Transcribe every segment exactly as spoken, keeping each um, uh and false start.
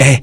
Hey,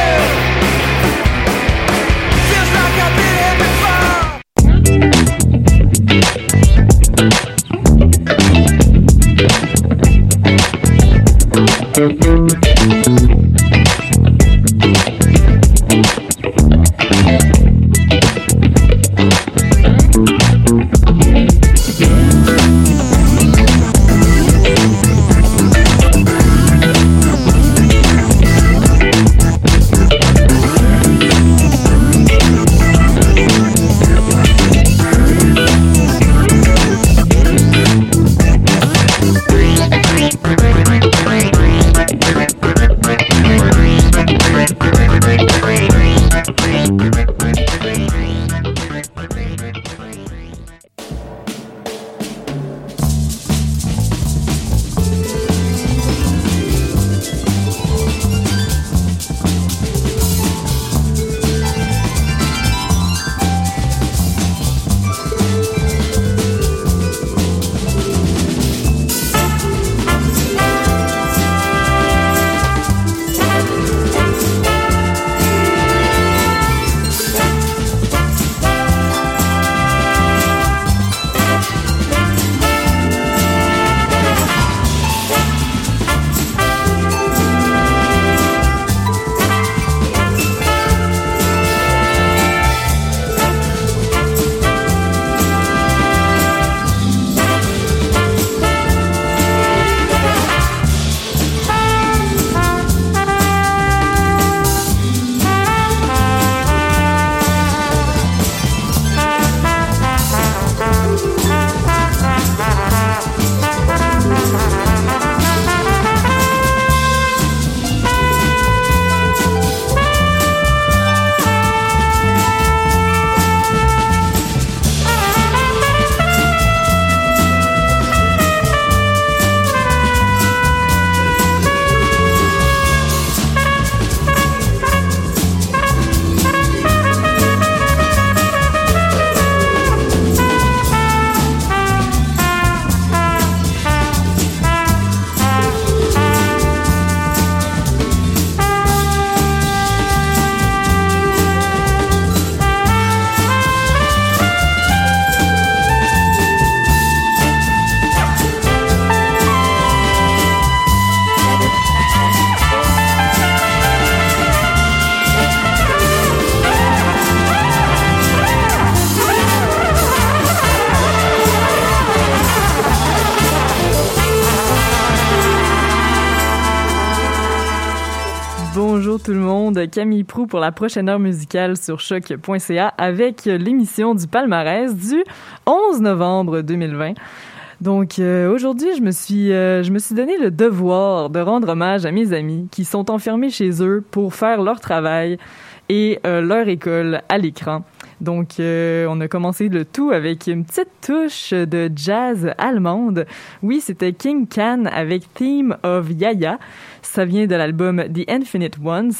Camille Proulx pour la prochaine heure musicale sur choc point c a avec l'émission du palmarès du onze novembre deux mille vingt. Donc euh, aujourd'hui, je me suis euh, je me suis donné le devoir de rendre hommage à mes amis qui sont enfermés chez eux pour faire leur travail et euh, leur école à l'écran. Donc, euh, on a commencé le tout avec une petite touche de jazz allemande. Oui, c'était King Khan avec Theme of Yaya. Ça vient de l'album The Infinite Ones.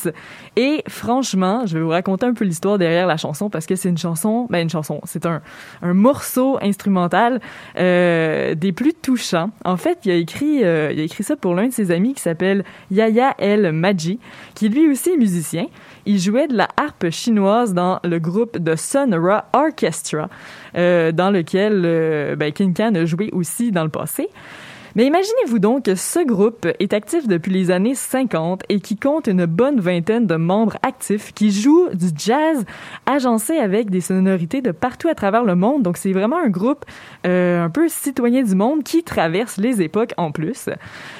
Et franchement, je vais vous raconter un peu l'histoire derrière la chanson parce que c'est une chanson, ben une chanson, c'est un, un morceau instrumental euh, des plus touchants. En fait, il a écrit, euh, il a écrit ça pour l'un de ses amis qui s'appelle Yaya El Maji, qui lui aussi est musicien. Il jouait de la harpe chinoise dans le groupe de Sun Ra Orchestra, euh, dans lequel euh, ben King Khan a joué aussi dans le passé. Mais imaginez-vous donc que ce groupe est actif depuis les années cinquante et qui compte une bonne vingtaine de membres actifs qui jouent du jazz agencé avec des sonorités de partout à travers le monde. Donc, c'est vraiment un groupe euh, un peu citoyen du monde qui traverse les époques en plus.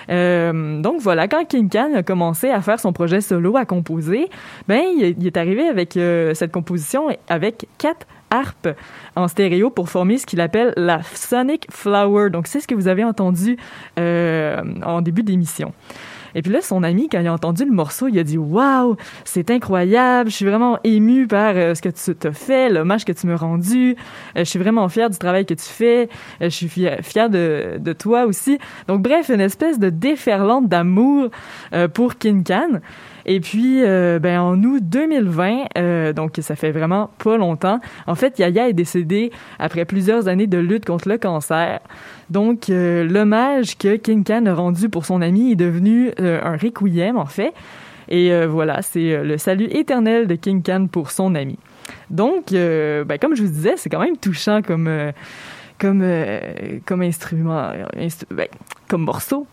Euh, donc, voilà, quand King Khan a commencé à faire son projet solo à composer, ben, il est arrivé avec euh, cette composition avec quatre harpe en stéréo pour former ce qu'il appelle la Sonic Flower. Donc, c'est ce que vous avez entendu euh, en début d'émission. Et puis là, son ami, quand il a entendu le morceau, il a dit « Wow, c'est incroyable, je suis vraiment ému par euh, ce que tu t'as fait, l'hommage que tu m'as rendu, euh, je suis vraiment fier du travail que tu fais, euh, je suis fier de, de toi aussi. » Donc bref, une espèce de déferlante d'amour euh, pour King Khan. Et puis, euh, ben, en août deux mille vingt, euh, donc ça fait vraiment pas longtemps, en fait, Yaya est décédée après plusieurs années de lutte contre le cancer. Donc, euh, l'hommage que King Khan a rendu pour son ami est devenu euh, un requiem, en fait. Et euh, voilà, c'est euh, le salut éternel de King Khan pour son ami. Donc, euh, ben, comme je vous disais, c'est quand même touchant comme, euh, comme, euh, comme instrument, instru- ben, comme morceau.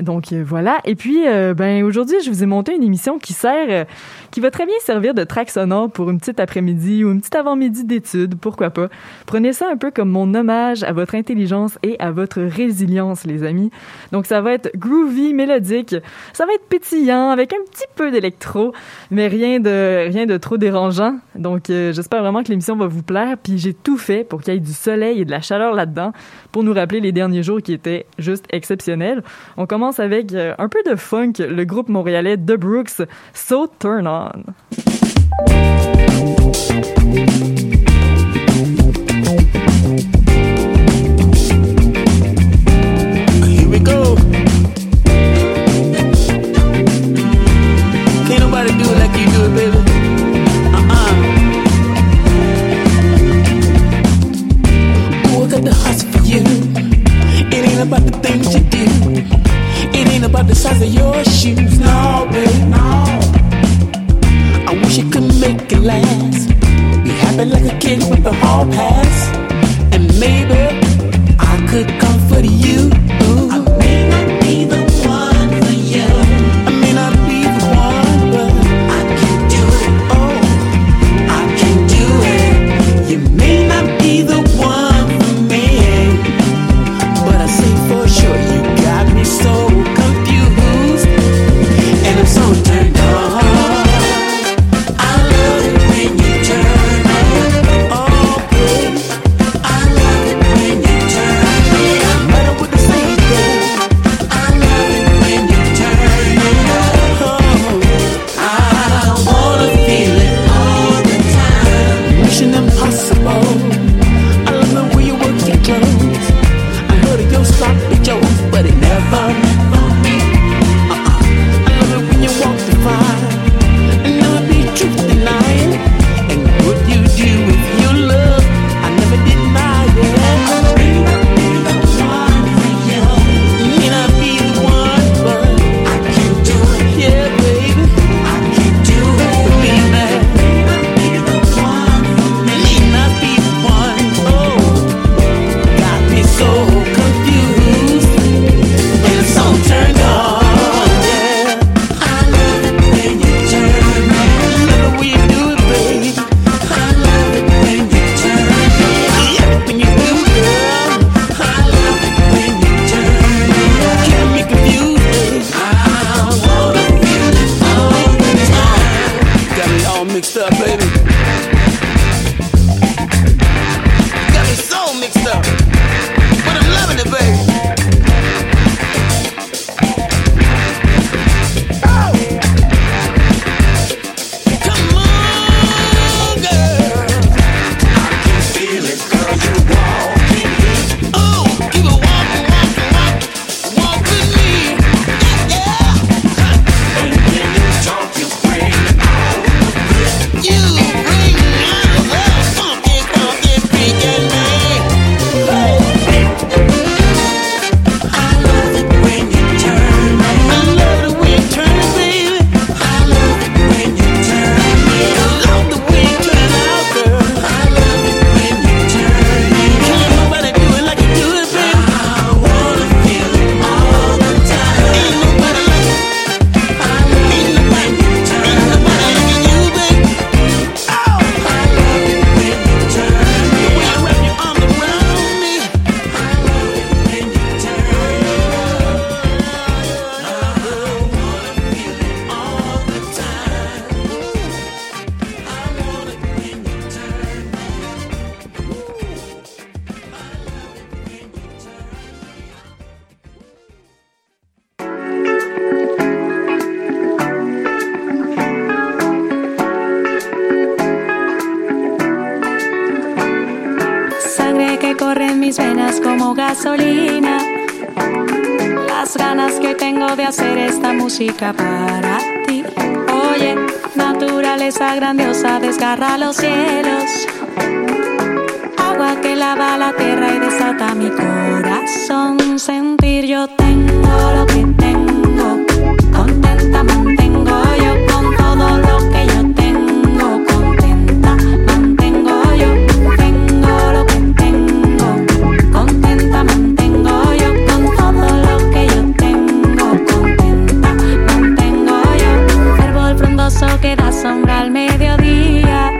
Donc euh, voilà. Et puis, euh, ben aujourd'hui, je vous ai monté une émission qui sert, euh, qui va très bien servir de track sonore pour une petite après-midi ou une petite avant-midi d'études, pourquoi pas. Prenez ça un peu comme mon hommage à votre intelligence et à votre résilience, les amis. Donc ça va être groovy, mélodique, ça va être pétillant, avec un petit peu d'électro, mais rien de rien de trop dérangeant. Donc euh, j'espère vraiment que l'émission va vous plaire. Puis j'ai tout fait pour qu'il y ait du soleil et de la chaleur là-dedans, pour nous rappeler les derniers jours qui étaient juste exceptionnels. On commence avec un peu de funk, le groupe montréalais The Brooks, So Turn On. Here we go. Can't nobody do it like you do it, baby. Uh-uh. Ooh, I got the hustle for you. It ain't about the things you do. It ain't about the size of your shoes, no, baby, no. I wish you could make it last. Be happy like a kid with a hall pass. And maybe I could comfort you. I may not be the one for you. I may not be the one, but I can do it. Oh, I can do it. You may not be the one for me, but I say for sure you got me so. When you turn on, oh, babe, I love it when you mis venas como gasolina, las ganas que tengo de hacer esta música para ti. Oye, naturaleza grandiosa, desgarra los cielos, agua que lava la tierra y desata mi corazón. Sentir, yo tengo lo que tengo, contenta mantengo yo con todo lo que yo tengo. Que da sombra al mediodía,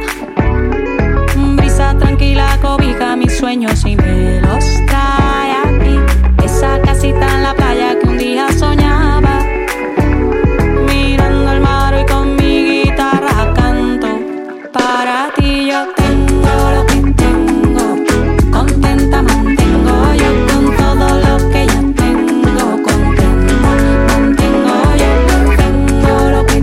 brisa tranquila cobija mis sueños y me los trae aquí. Esa casita en la playa que un día soñaba, mirando el mar y con mi guitarra canto para ti. Yo tengo lo que tengo, contenta mantengo yo con todo lo que yo tengo, contenta mantengo yo, tengo lo que tengo.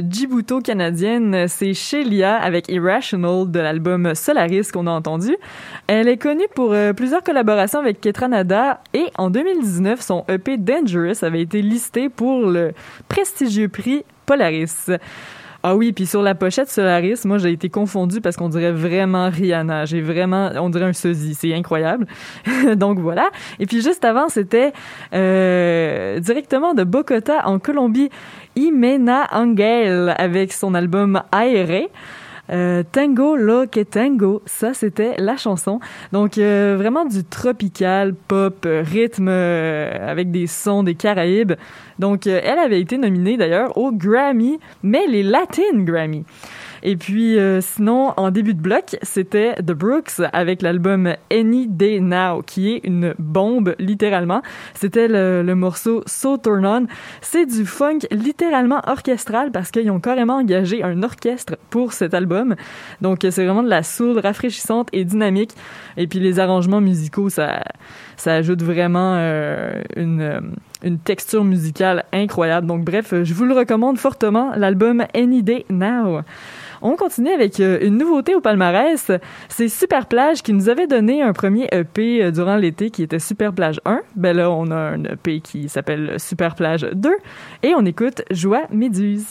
djibouto-canadienne, c'est Shelia avec Irrational de l'album Solaris qu'on a entendu. Elle est connue pour euh, plusieurs collaborations avec Kaytranada et en deux mille dix-neuf, son E P Dangerous avait été listé pour le prestigieux prix Polaris. Ah oui, puis sur la pochette Solaris, moi j'ai été confondue parce qu'on dirait vraiment Rihanna. J'ai vraiment, on dirait un sosie, c'est incroyable. Donc voilà. Et puis juste avant, c'était euh, directement de Bogota en Colombie, Imena Angel avec son album Aire. Euh, Tango lo que tango, ça c'était la chanson. Donc euh, vraiment du tropical, pop, rythme euh, avec des sons des Caraïbes. Donc euh, elle avait été nominée d'ailleurs aux Grammy, mais les Latin Grammy. Et puis euh, sinon, en début de bloc, c'était The Brooks avec l'album Any Day Now, qui est une bombe, littéralement. C'était le, le morceau So Turn On. C'est du funk littéralement orchestral parce qu'ils ont carrément engagé un orchestre pour cet album. Donc c'est vraiment de la soul rafraîchissante et dynamique. Et puis les arrangements musicaux, ça, ça ajoute vraiment euh, une... une texture musicale incroyable. Donc bref, je vous le recommande fortement, l'album Any Day Now. On continue avec une nouveauté au palmarès. C'est Superplage qui nous avait donné un premier E P durant l'été qui était Superplage un. Ben là, on a un E P qui s'appelle Superplage deux. Et on écoute Joie Méduse.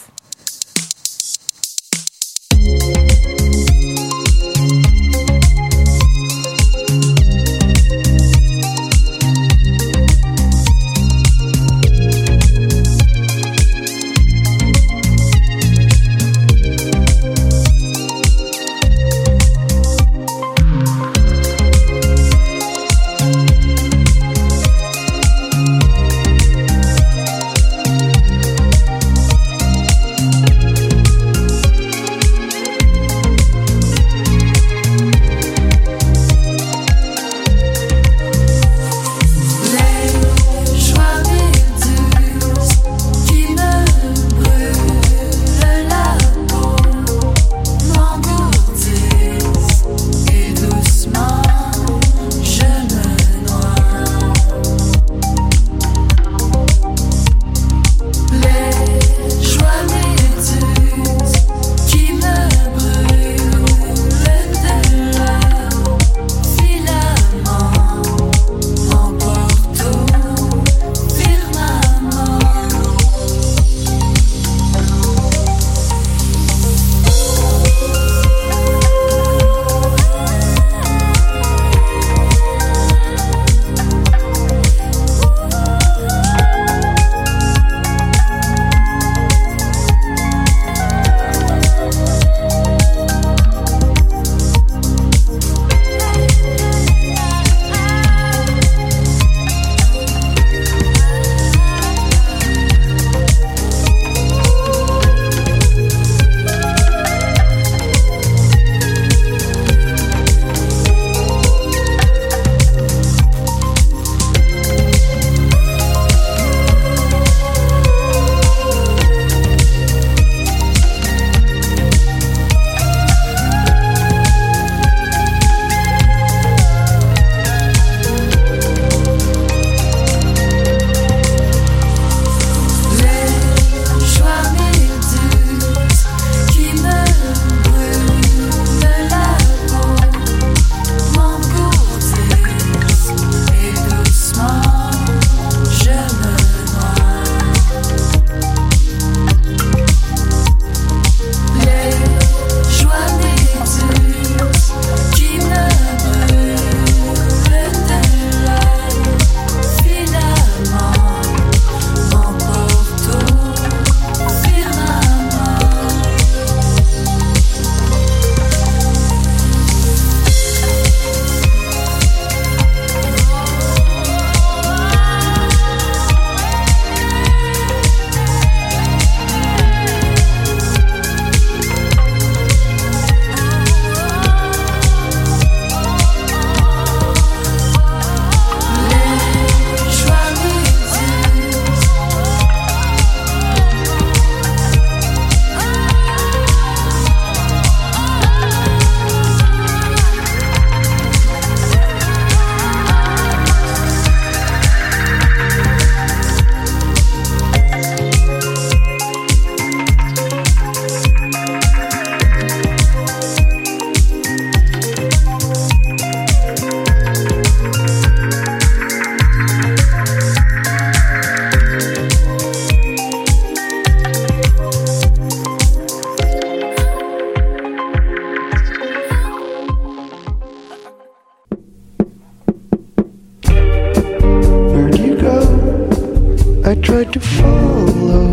tried to follow.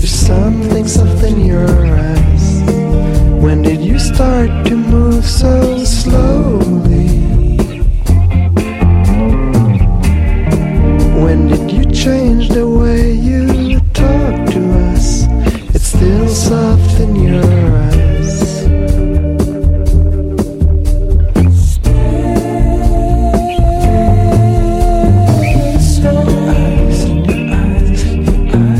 There's something, something in your eyes. When did you start to move so slowly? When did you change the way you talk to us? It's still soft in your eyes. Eyes, eyes, eyes.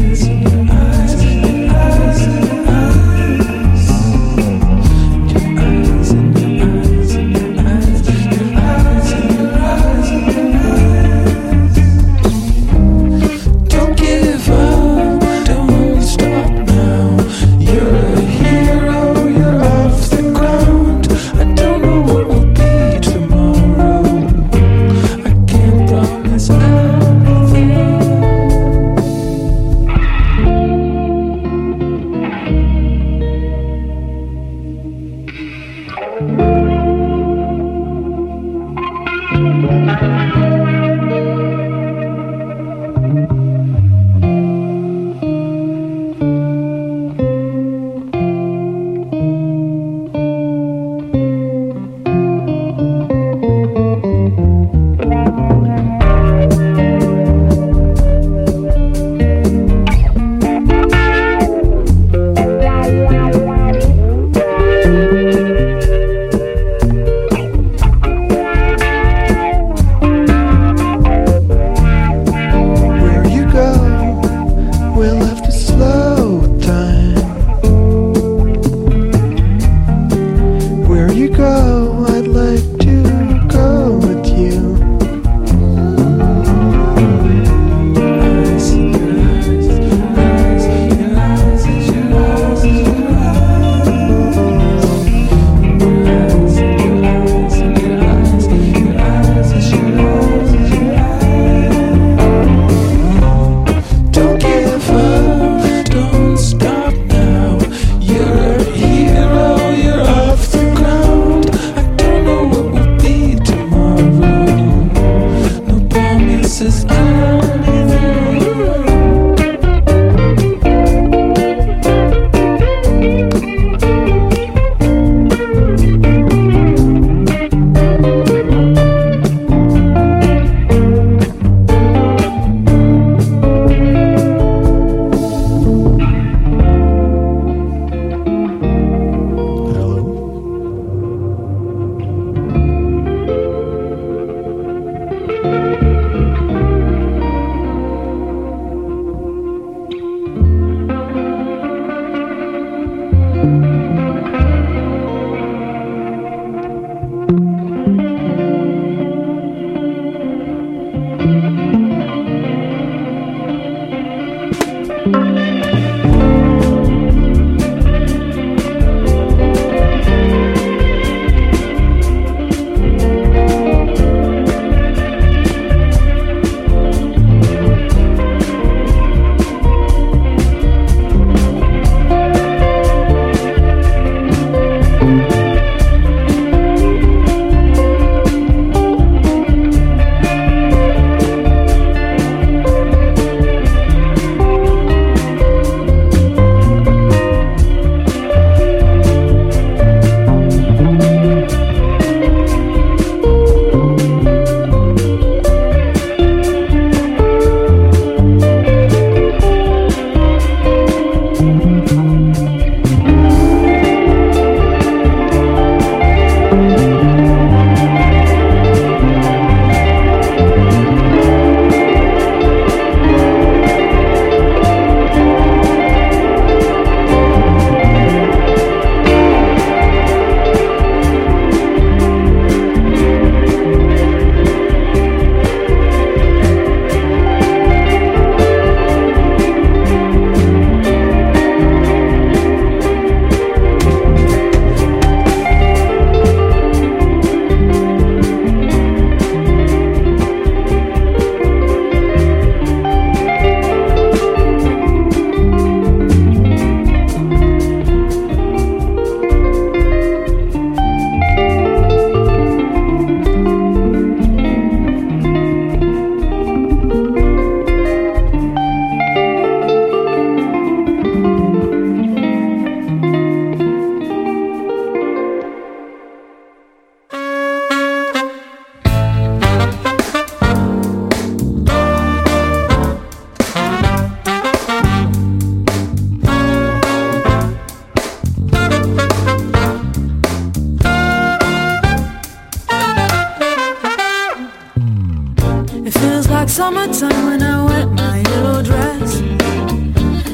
summertime when I wet my yellow dress.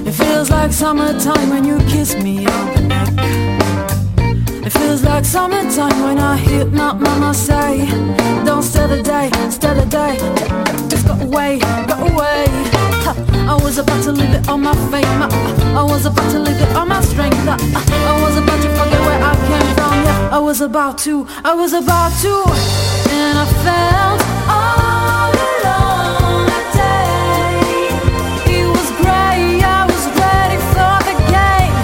It feels like summertime when you kiss me on the neck. It feels like summertime when I hear my mama say, don't stay the day, stay the day, just got away, got away. I was about to leave it on my fame, I was about to leave it on my strength, I was about to forget where I came from, yeah. I was about to, I was about to, and I felt all alone that day. It was grey, I was ready for the game,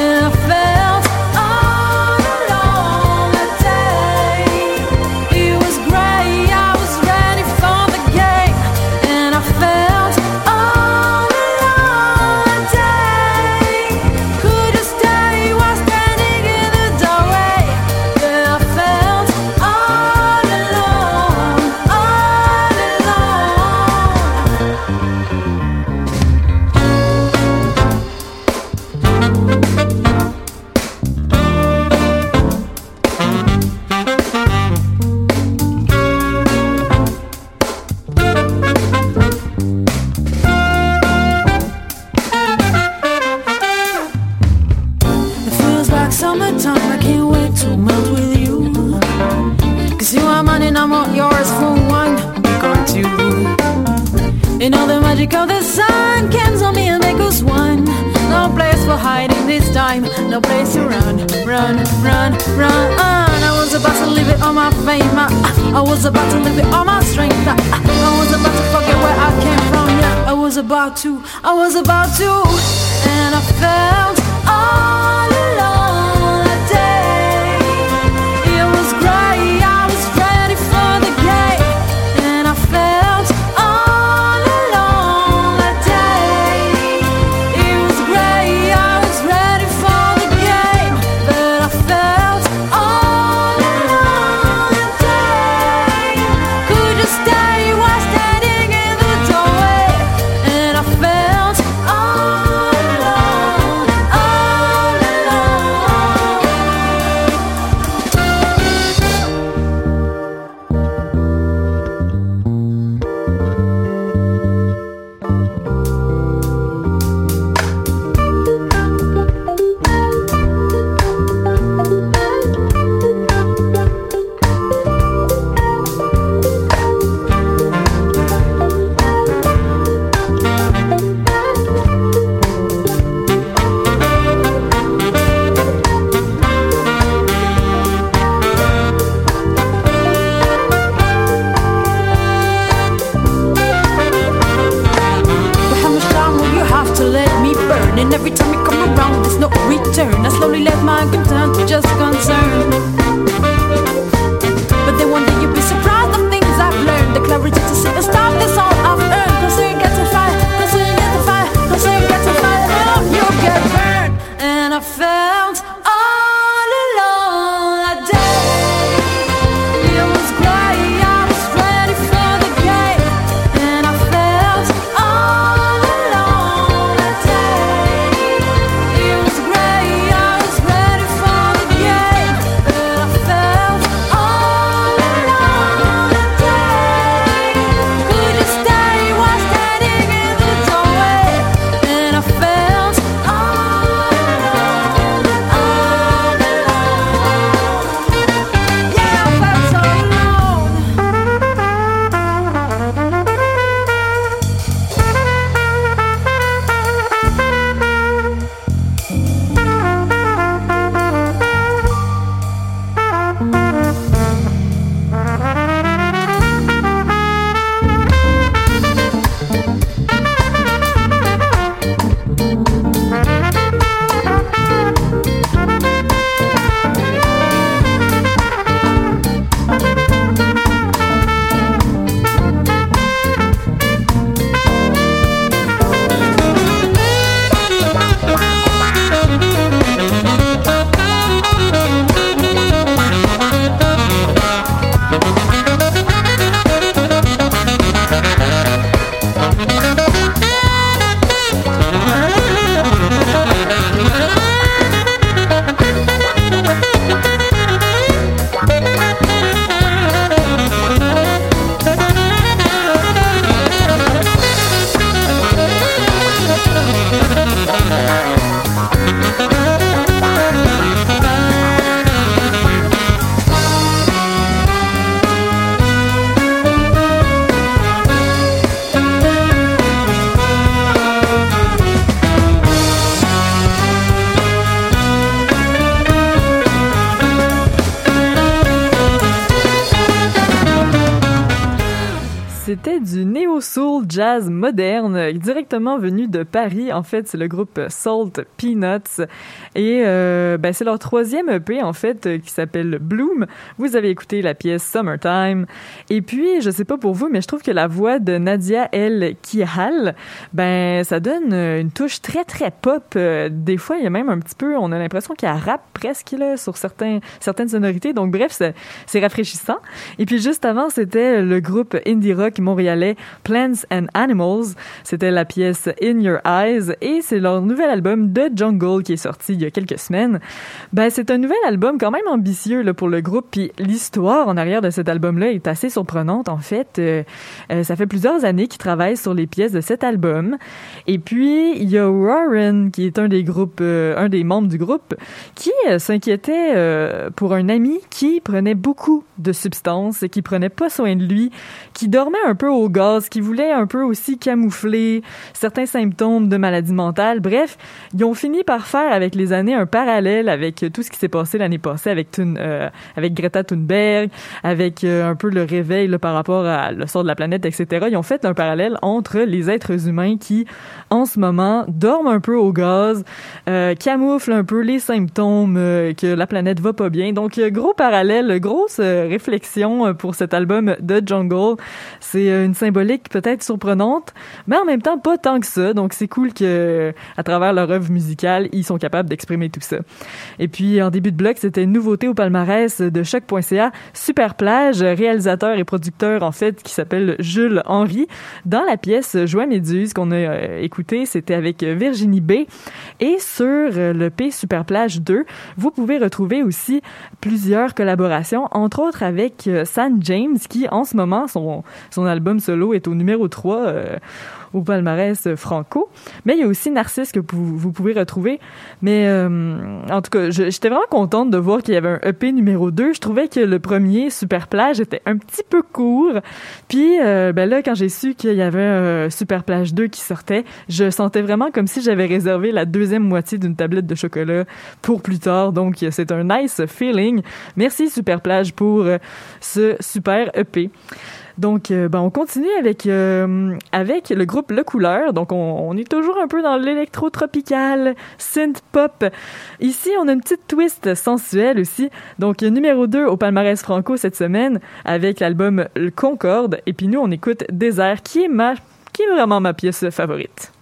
and I felt all alone that day. It was grey, I was ready for the game, and I felt all alone that day. Could you stay while standing in the doorway? Yeah, I felt all alone, all alone. It feels like summertime, I can't wait to melt with you. Cause you are mine and I'm not yours for one week or two. And all the magic of the sun comes on me and make us one. No place for hiding this time, no place to run, run, run, run. I was about to leave it on my fame, I was about to leave it on my strength, I was about to forget where I came from, yeah. I was about to, I was about to, and I felt all alone that day. It was grey, I was ready for the game, and I felt all alone that day. It was grey, I was ready for the game, but I felt all alone that day. Could you stay while standing in the doorway? And I felt all alone, all alone. C'était du néo-soul jazz moderne, directement venu de Paris. En fait, c'est le groupe Salt Peanuts. Et euh, ben, c'est leur troisième E P, en fait, qui s'appelle Bloom. Vous avez écouté la pièce Summertime. Et puis, je sais pas pour vous, mais je trouve que la voix de Nadia El Kihal, ben, ça donne une touche très, très pop. Des fois, il y a même un petit peu, on a l'impression qu'elle rappe presque là, sur certains, certaines sonorités. Donc, bref, c'est, c'est rafraîchissant. Et puis, juste avant, c'était le groupe indie rock montréalais Plants and Animals. C'était la pièce In Your Eyes et c'est leur nouvel album The Jungle qui est sorti il y a quelques semaines. Ben, c'est un nouvel album quand même ambitieux là, pour le groupe, puis l'histoire en arrière de cet album-là est assez surprenante en fait. Euh, euh, ça fait plusieurs années qu'ils travaillent sur les pièces de cet album. Et puis, il y a Warren qui est un des groupes, euh, un des membres du groupe qui euh, s'inquiétait euh, pour un ami qui prenait beaucoup de substances et qui prenait pas soin de lui, qui dormait un peu au gaz, qui voulait un peu aussi camoufler certains symptômes de maladie mentale. Bref, ils ont fini par faire avec les années un parallèle avec tout ce qui s'est passé l'année passée avec, Thun, euh, avec Greta Thunberg, avec euh, un peu le réveil là, par rapport à le sort de la planète, et cetera. Ils ont fait un parallèle entre les êtres humains qui, en ce moment, dorment un peu au gaz, euh, camouflent un peu les symptômes euh, que la planète va pas bien. Donc, gros parallèle, grosse euh, réflexion pour cet album de Jungle. C'est une symbolique peut-être surprenante, mais en même temps pas tant que ça. Donc c'est cool qu'à travers leur œuvre musicale, ils sont capables d'exprimer tout ça. Et puis en début de bloc, c'était une nouveauté au palmarès de choc point c a, Superplage, réalisateur et producteur en fait qui s'appelle Jules Henry. Dans la pièce Joie Méduse qu'on a euh, écoutée, c'était avec Virginie B. Et sur euh, le P Superplage deux, vous pouvez retrouver aussi plusieurs collaborations, entre autres avec euh, San James qui en ce moment sont son album solo est au numéro trois euh, au palmarès franco. Mais il y a aussi Narcisse que vous, vous pouvez retrouver. Mais euh, en tout cas, je, j'étais vraiment contente de voir qu'il y avait un E P numéro deux. Je trouvais que le premier, Superplage, était un petit peu court. Puis euh, ben là, quand j'ai su qu'il y avait euh, Superplage deux qui sortait, je sentais vraiment comme si j'avais réservé la deuxième moitié d'une tablette de chocolat pour plus tard. Donc, c'est un nice feeling. Merci Superplage pour euh, ce super E P. Donc, euh, ben, on continue avec, euh, avec le groupe Le Couleur. Donc, on, on est toujours un peu dans l'électro-tropical, synth-pop. Ici, on a une petite twist sensuelle aussi. Donc, numéro deux au palmarès franco cette semaine avec l'album Le Concorde. Et puis nous, on écoute Désert, qui est, ma, qui est vraiment ma pièce favorite.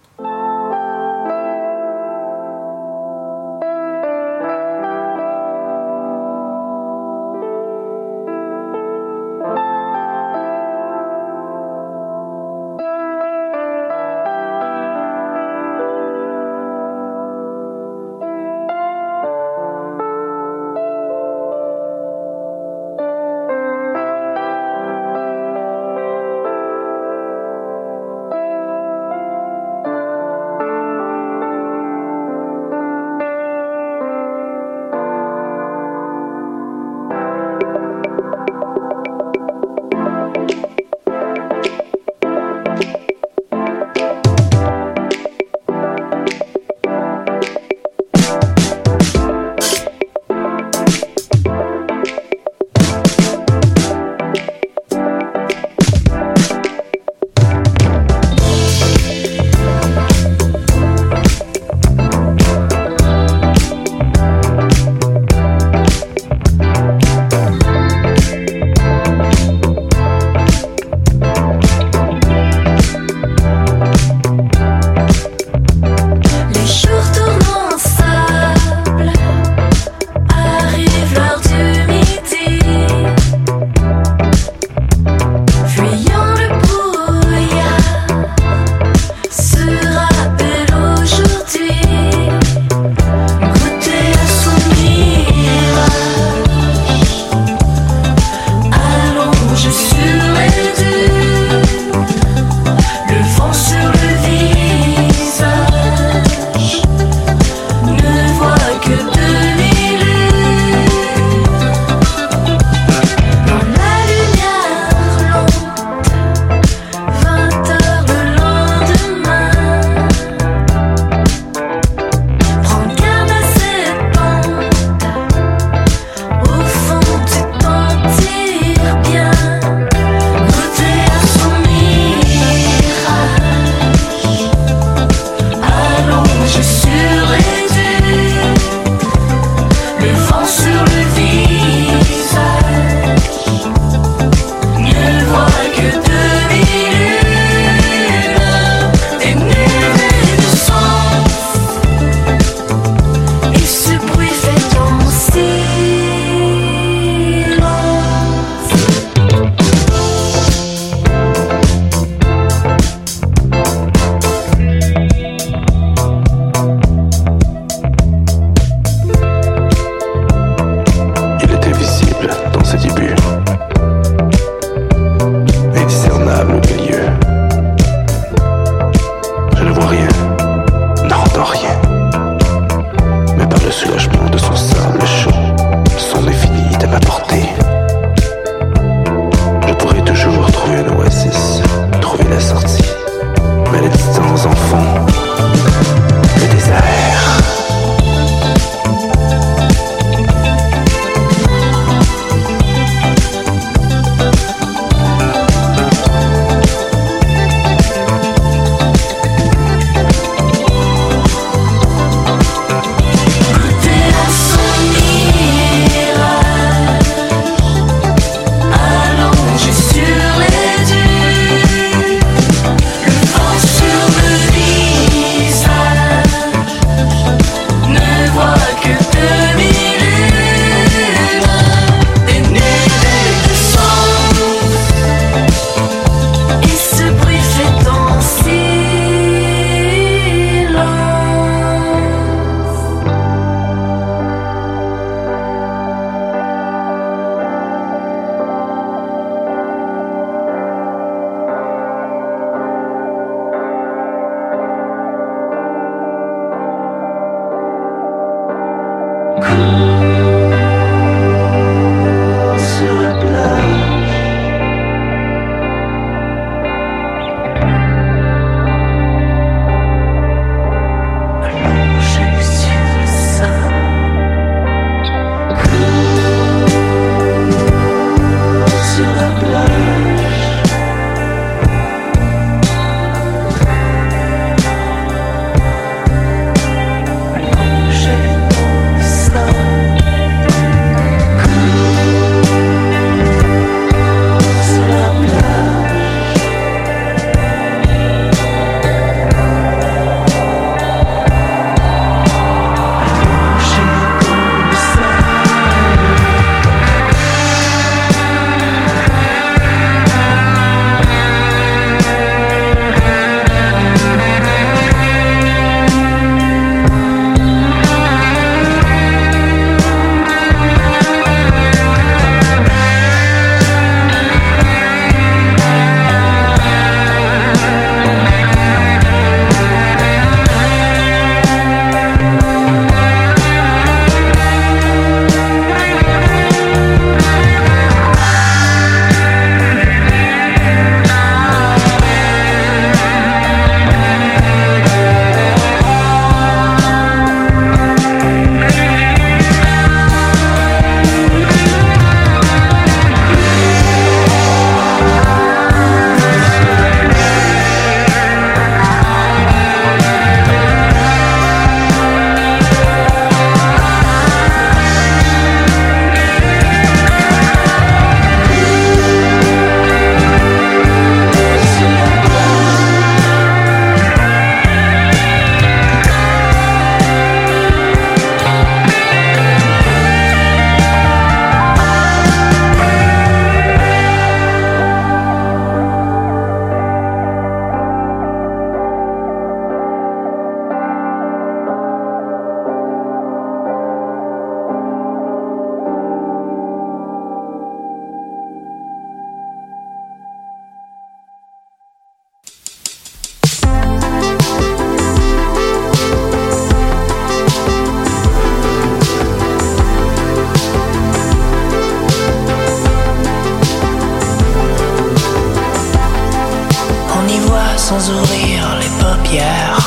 sans ouvrir les paupières.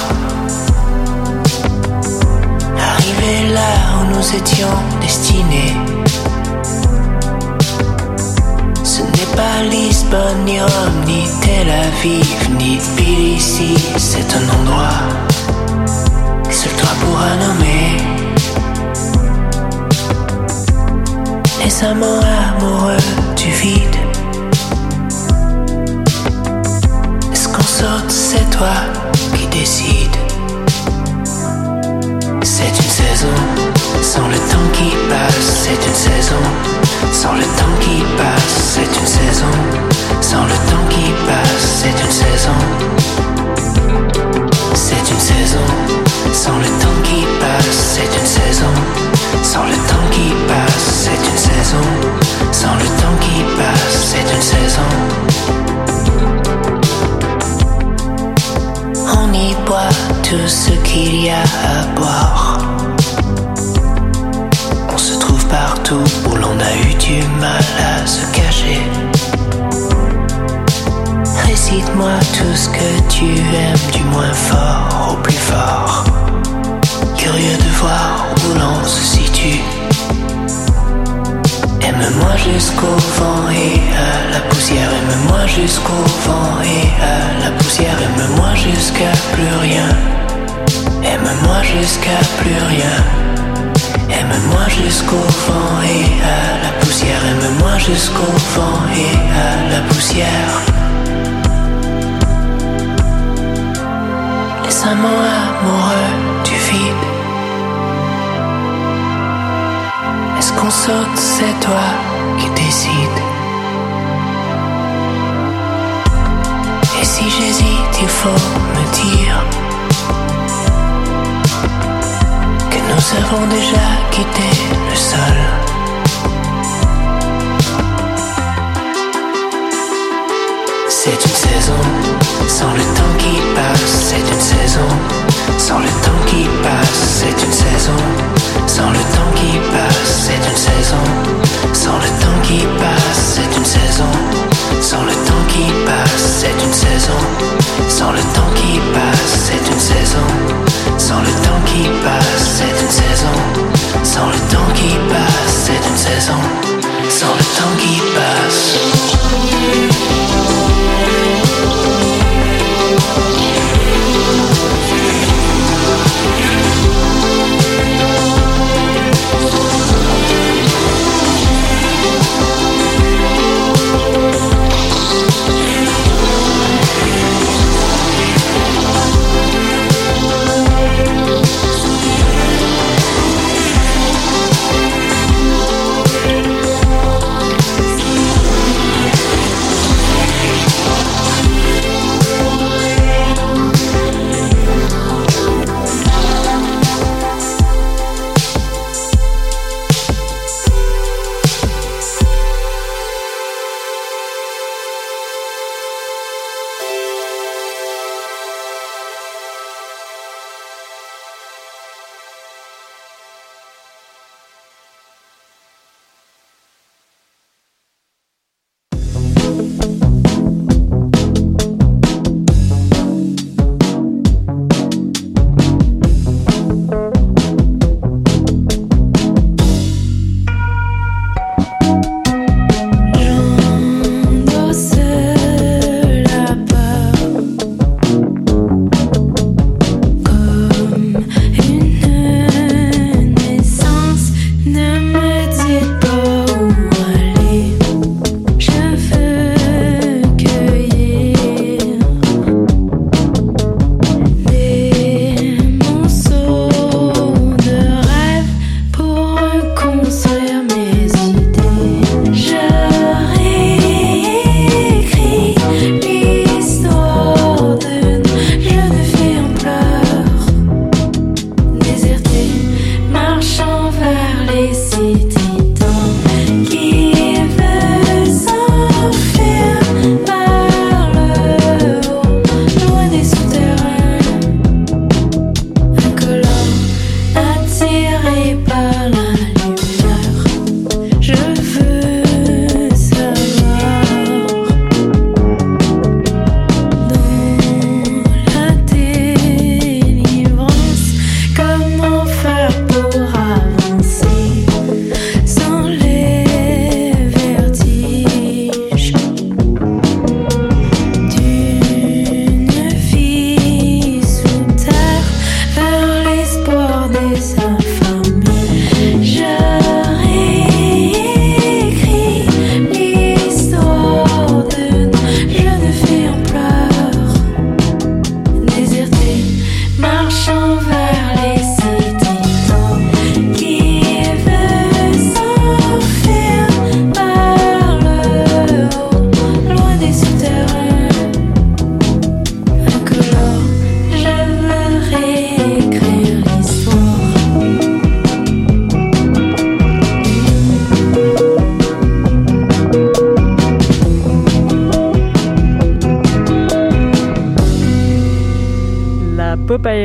Arrivé là où nous étions destinés. Ce n'est pas Lisbonne, ni Rome, ni Tel Aviv, ni Tbilissi. C'est un endroit que seul toi pourras nommer. Les amants amoureux du vide. Est-ce qu'on saute, c'est toi qui décides. C'est une saison sans le temps qui passe. C'est une saison sans le temps qui passe. C'est une saison sans le temps qui passe. C'est une saison. C'est une saison sans le temps qui passe. C'est une saison sans le temps qui passe. C'est une saison sans le temps qui passe. C'est une saison. On y boit tout ce qu'il y a à boire. On se trouve partout où l'on a eu du mal à se cacher. Récite-moi tout ce que tu aimes, du moins fort au plus fort. Curieux de voir où l'on se situe. Aime-moi jusqu'au vent et à la poussière. Aime-moi jusqu'au vent et à la poussière. Aime-moi jusqu'à plus rien. Aime-moi jusqu'à plus rien. Aime-moi jusqu'au vent et à la poussière. Aime-moi jusqu'au vent et à la poussière. Les amants amoureux du vide. Est-ce qu'on saute, c'est toi qui décides. Et si j'hésite, il faut me dire que nous avons déjà quitté le sol. C'est une saison sans le temps qui passe. C'est une saison sans le temps qui passe. C'est une saison sans le temps qui passe. C'est une saison sans le temps qui passe. C'est une saison sans le temps qui passe. C'est une saison sans le temps qui passe. C'est une saison sans le temps qui passe. C'est une saison sans le temps qui passe. C'est une saison sans le temps qui passe.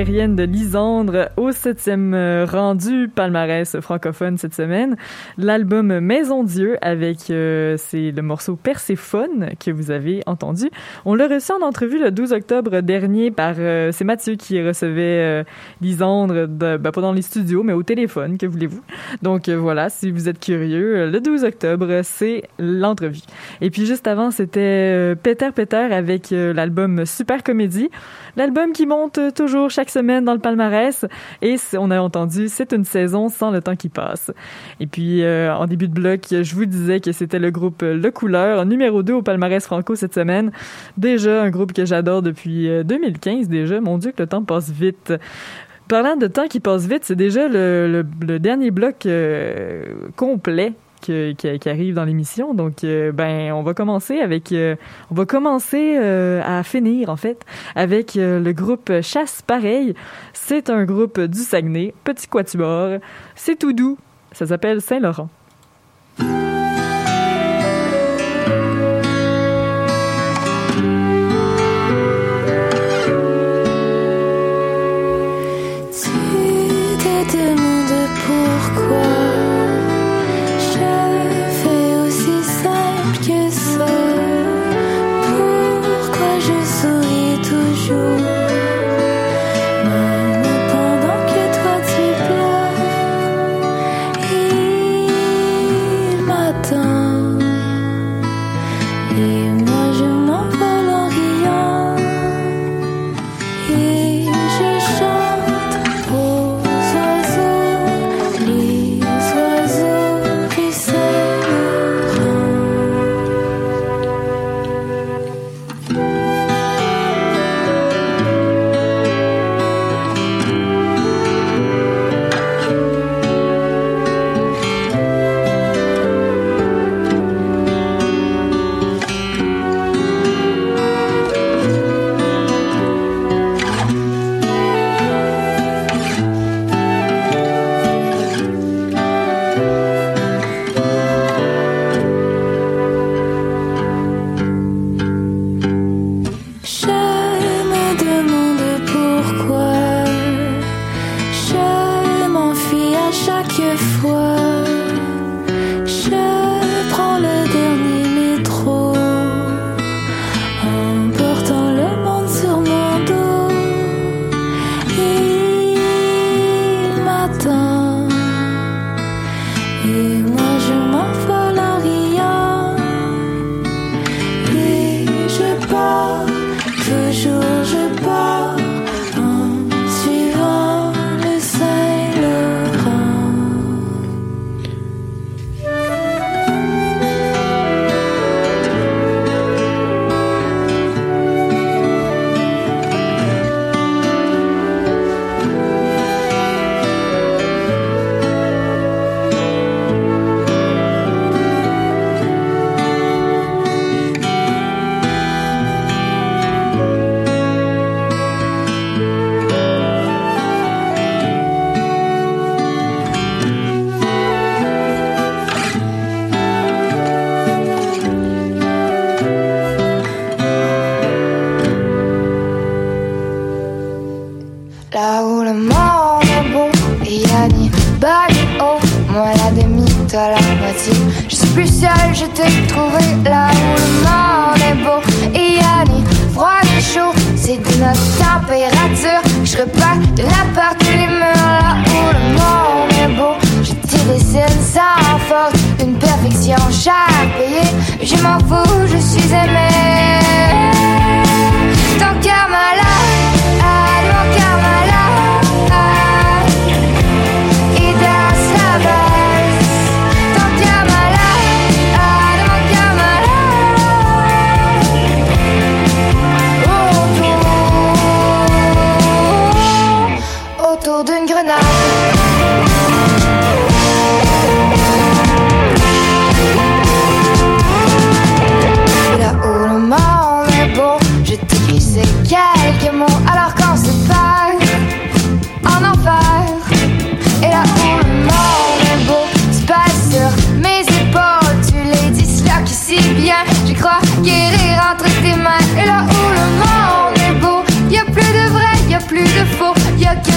aérienne de Lysandre au septième rang du palmarès francophone cette semaine. L'album Maison Dieu avec euh, c'est le morceau Perséphone que vous avez entendu. On l'a reçu en entrevue le douze octobre dernier par euh, c'est Mathieu qui recevait euh, Lysandre de, ben, pas dans les studios mais au téléphone, que voulez-vous. Donc euh, voilà, si vous êtes curieux, le douze octobre c'est l'entrevue. Et puis juste avant c'était euh, Peter Peter avec euh, l'album Super Comédie, l'album qui monte toujours chaque semaine dans le palmarès, et on a entendu c'est une saison sans le temps qui passe. Et puis euh, en début de bloc je vous disais que c'était le groupe Le Couleur, numéro deux au palmarès franco cette semaine. Déjà un groupe que j'adore depuis deux mille quinze déjà, mon Dieu que le temps passe vite. Parlant de temps qui passe vite, c'est déjà le, le, le dernier bloc euh, complet Qui, qui, qui arrive dans l'émission. Donc, euh, ben, on va commencer avec... Euh, on va commencer euh, à finir, en fait, avec euh, le groupe Chasse Pareil. C'est un groupe du Saguenay, petit quatuor. C'est tout doux. Ça s'appelle Saint-Laurent.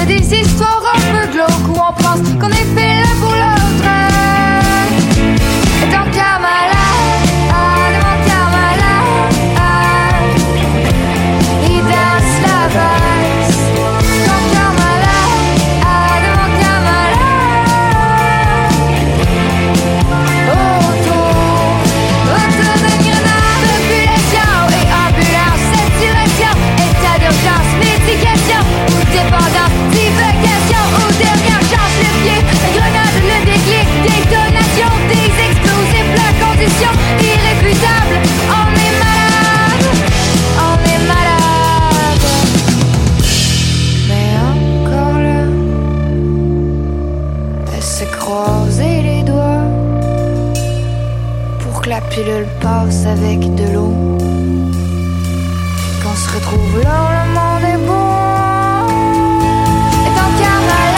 C'est des histoires un peu glauques où on pense qu'on est fait l'un pour l'autre. Et ton Kamala, ah, de mon Kamala, ah, il danse la valse. Ton Kamala, ah, de mon Kamala, autour, autour de Grenade, population et ambulance, cette direction, état d'urgence, mitigation ou dépendance. Irréfutable, on est malade, on est malade. Mais encore là, elle s'est croisée les doigts pour que la pilule passe avec de l'eau. Qu'on se retrouve là, le monde est beau. Et tant qu'à malade.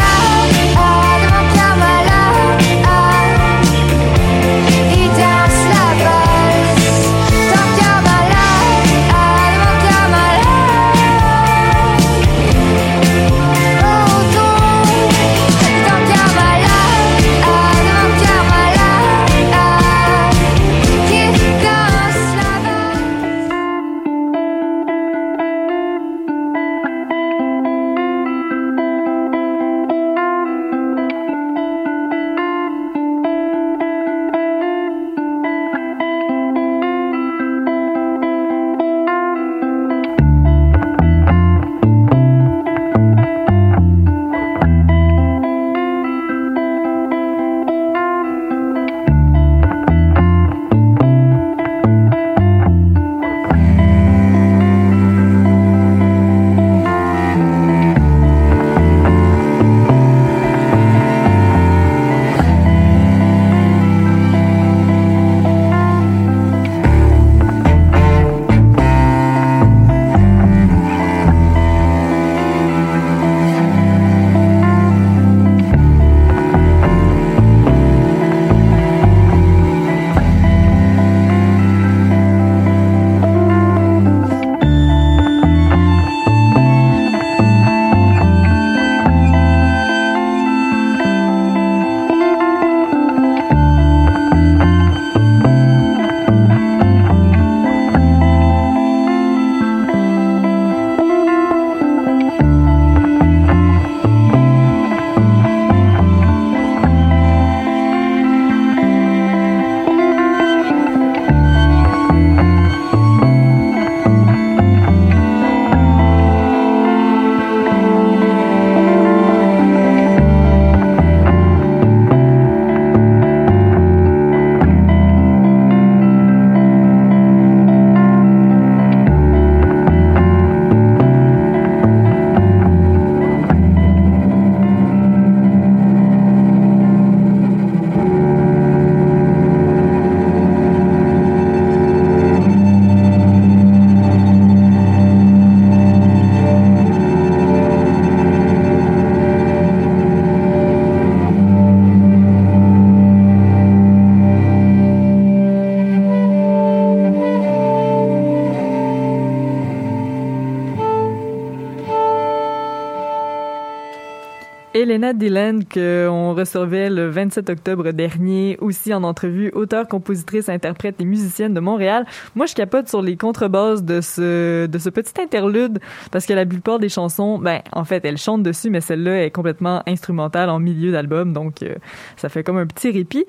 Imena Angel, qu'on recevait le vingt-sept octobre dernier, aussi en entrevue, auteure, compositrice, interprète et musicienne de Montréal. Moi, je capote sur les contrebases de ce, de ce petit interlude, parce que la plupart des chansons, ben, en fait, elle chante dessus, mais celle-là est complètement instrumentale en milieu d'album, donc euh, ça fait comme un petit répit.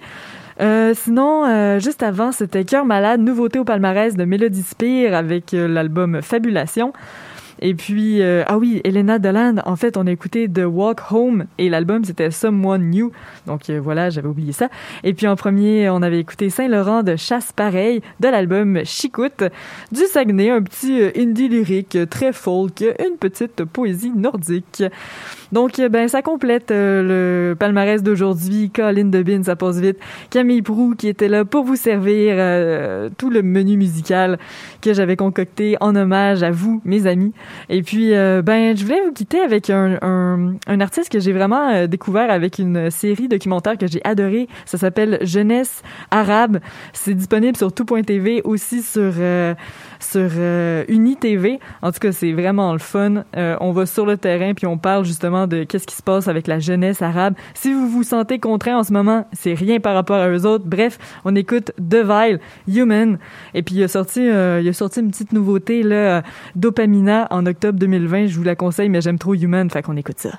Euh, sinon, euh, juste avant, c'était Cœur malade, nouveauté au palmarès de Mélodie Spire avec euh, l'album Fabulation. Et puis, euh, ah oui, Elena Deland, en fait, on a écouté The Walk Home et l'album, c'était Someone New. Donc euh, voilà, j'avais oublié ça. Et puis en premier, on avait écouté Saint-Laurent de Chasse Pareil de l'album Chicoute du Saguenay, un petit euh, indie lyrique très folk, une petite poésie nordique. Donc, ben, ça complète euh, le palmarès d'aujourd'hui. Colin Debine, ça passe vite. Camille Proux, qui était là pour vous servir euh, tout le menu musical que j'avais concocté en hommage à vous, mes amis. Et puis, euh, ben, je voulais vous quitter avec un, un, un artiste que j'ai vraiment euh, découvert avec une série documentaire que j'ai adorée. Ça s'appelle Jeunesse Arabe. C'est disponible sur tout point t v, aussi sur, euh, sur euh, UniTV. En tout cas, c'est vraiment le fun. Euh, on va sur le terrain puis on parle justement de qu'est-ce qui se passe avec la jeunesse arabe. Si vous vous sentez contraint en ce moment, c'est rien par rapport à eux autres. Bref, on écoute Deville, Human. Et puis, il a sorti, euh, il a sorti une petite nouveauté, là, Dopamina, en octobre deux mille vingt. Je vous la conseille, mais j'aime trop Human, fait qu'on écoute ça.